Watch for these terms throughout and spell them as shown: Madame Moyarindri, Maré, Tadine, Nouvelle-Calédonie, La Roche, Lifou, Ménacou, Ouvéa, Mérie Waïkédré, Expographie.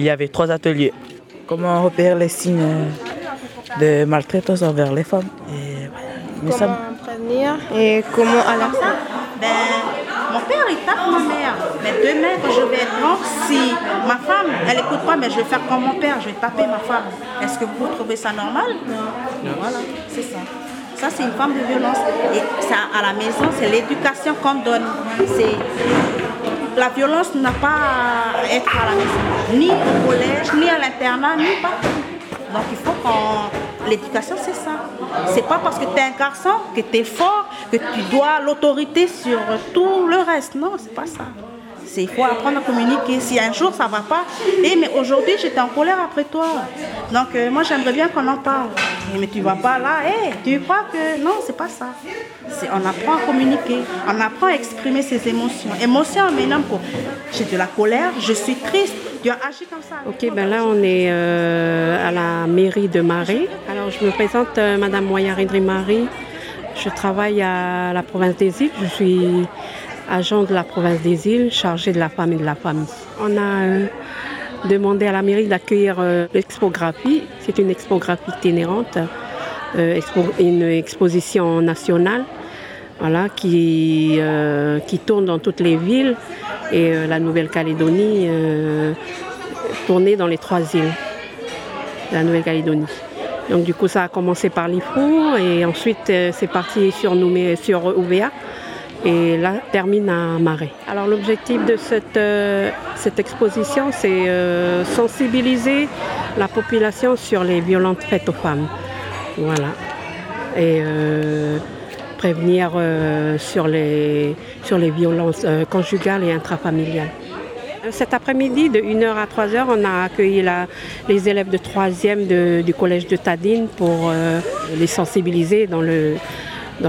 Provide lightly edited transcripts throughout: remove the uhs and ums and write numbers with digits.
il y avait 3 ateliers. Comment repérer les signes de maltraitance envers les femmes et voilà. Comment prévenir et comment alors ça. Mon père, il tape ma mère. Mais demain, quand je vais être grande, si ma femme, elle n'écoute pas, mais je vais faire comme mon père, je vais taper ma femme. Est-ce que vous trouvez ça normal? Non. Voilà, c'est ça. Ça, c'est une forme de violence. Et ça, à la maison, c'est l'éducation qu'on donne. C'est... La violence n'a pas à être à la maison, ni au collège, ni à l'internat, ni partout. Donc il faut qu'on... L'éducation, c'est ça. C'est pas parce que tu es un garçon, que tu es fort, que tu dois l'autorité sur tout le reste. Non, c'est pas ça. Il faut apprendre à communiquer. Si un jour ça va pas, mais aujourd'hui j'étais en colère après toi. Donc moi j'aimerais bien qu'on en parle. Mais tu vas pas là, tu crois que... Non, c'est pas ça. On apprend à communiquer, on apprend à exprimer ses émotions. Émotions, mais non, j'ai de la colère, je suis triste, tu as agi comme ça. Ok, ben là on est à la mairie de Maré. Alors je me présente, Madame Moyarindri Marie. Je travaille à la province des Îles, je suis... agent de la province des Îles, chargé de la femme et de la famille. On a demandé à la mairie d'accueillir l'expographie. C'est une expographie itinérante, une exposition nationale voilà, qui tourne dans toutes les villes et la Nouvelle-Calédonie tournée dans les 3 îles de la Nouvelle-Calédonie. Donc du coup ça a commencé par Lifou et ensuite c'est parti sur Ouvéa. Et là, termine à Maré. Alors l'objectif de cette exposition, c'est sensibiliser la population sur les violences faites aux femmes. Voilà. Et prévenir sur les violences conjugales et intrafamiliales. Cet après-midi, de 1h à 3h, on a accueilli les élèves de 3e du collège de Tadine pour les sensibiliser dans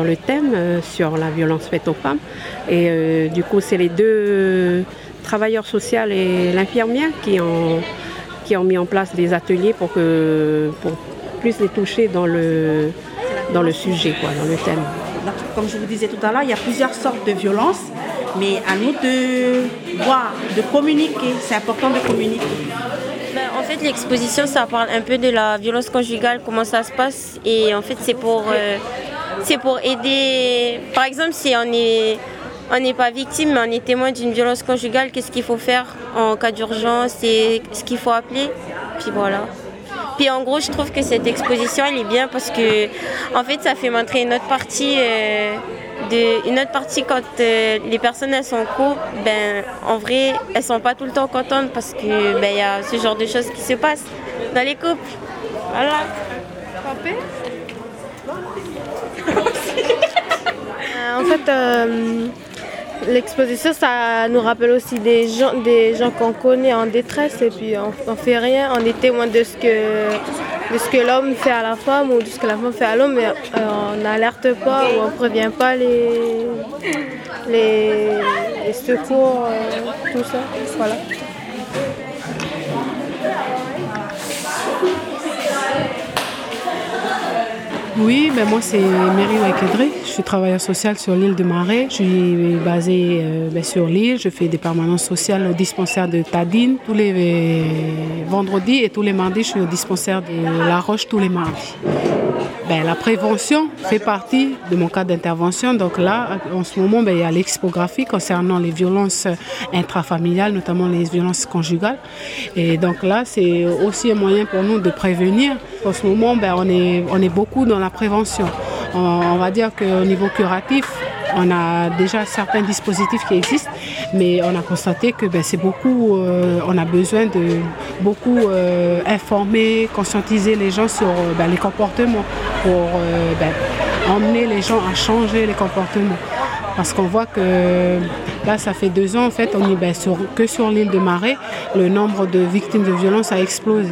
le thème sur la violence faite aux femmes. Et du coup, c'est les 2 travailleurs sociaux et l'infirmière qui ont mis en place des ateliers pour plus les toucher dans le sujet, quoi, dans le thème. Comme je vous disais tout à l'heure, il y a plusieurs sortes de violences, mais à nous de voir, de communiquer. C'est important de communiquer. En fait, l'exposition, ça parle un peu de la violence conjugale, comment ça se passe. Et en fait, c'est pour aider, par exemple, si on n'est pas victime, mais on est témoin d'une violence conjugale, qu'est-ce qu'il faut faire en cas d'urgence, c'est ce qu'il faut appeler, puis voilà. Puis en gros, je trouve que cette exposition, elle est bien parce que, en fait, ça fait montrer une autre partie quand les personnes, elles sont en couple, en vrai, elles sont pas tout le temps contentes parce que, il y a ce genre de choses qui se passent dans les couples. Voilà. En fait, l'exposition, ça nous rappelle aussi des gens qu'on connaît en détresse et puis on fait rien, on est témoin de ce que l'homme fait à la femme ou de ce que la femme fait à l'homme, mais on n'alerte pas ou on ne prévient pas les secours, tout ça, voilà. Oui, moi c'est Mérie Waïkédré, je suis travailleuse sociale sur l'île de Maré. Je suis basée sur l'île, je fais des permanences sociales au dispensaire de Tadine tous les vendredis et tous les mardis je suis au dispensaire de La Roche tous les mardis. La prévention fait partie de mon cadre d'intervention. Donc là, en ce moment, il y a l'expographie concernant les violences intrafamiliales, notamment les violences conjugales. Et donc là, c'est aussi un moyen pour nous de prévenir. En ce moment, on est beaucoup dans la prévention. On va dire qu'au niveau curatif, on a déjà certains dispositifs qui existent, mais on a constaté que c'est beaucoup. On a besoin de beaucoup informer, conscientiser les gens sur les comportements pour emmener les gens à changer les comportements. Parce qu'on voit que là, ça fait 2 ans, en fait, on est que sur l'île de Maré, le nombre de victimes de violences a explosé.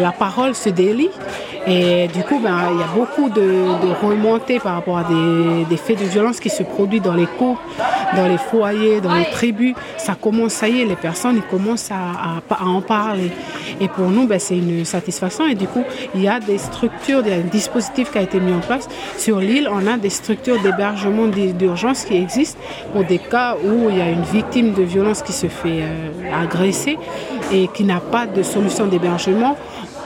La parole se délie. Et du coup, il y a beaucoup de remontées par rapport à des faits de violence qui se produisent dans les couples, dans les foyers, dans les tribus. Ça commence, ça y est, les personnes ils commencent à en parler. Et pour nous, c'est une satisfaction. Et du coup, il y a des structures, il y a un dispositif qui a été mis en place. Sur l'île, on a des structures d'hébergement d'urgence qui existent pour des cas où il y a une victime de violence qui se fait agresser. et qui n'a pas de solution d'hébergement,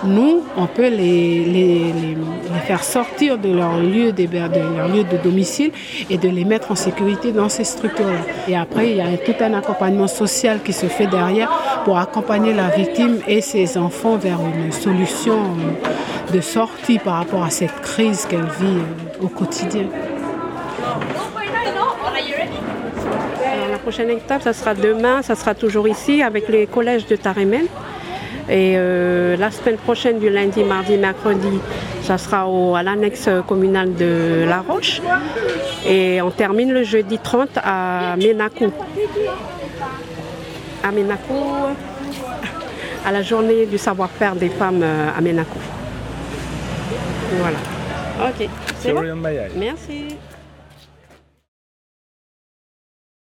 nous, on peut les faire sortir de leur lieu de domicile et de les mettre en sécurité dans ces structures-là. Et après, il y a tout un accompagnement social qui se fait derrière pour accompagner la victime et ses enfants vers une solution de sortie par rapport à cette crise qu'elle vit au quotidien. La prochaine étape, ça sera demain, ça sera toujours ici avec les collèges de Tarémen. Et la semaine prochaine, du lundi, mardi, mercredi, ça sera à l'annexe communale de La Roche. Et on termine le jeudi 30 à Ménacou. À Ménacou, à la journée du savoir-faire des femmes à Ménacou. Voilà. Ok, c'est bon. Merci.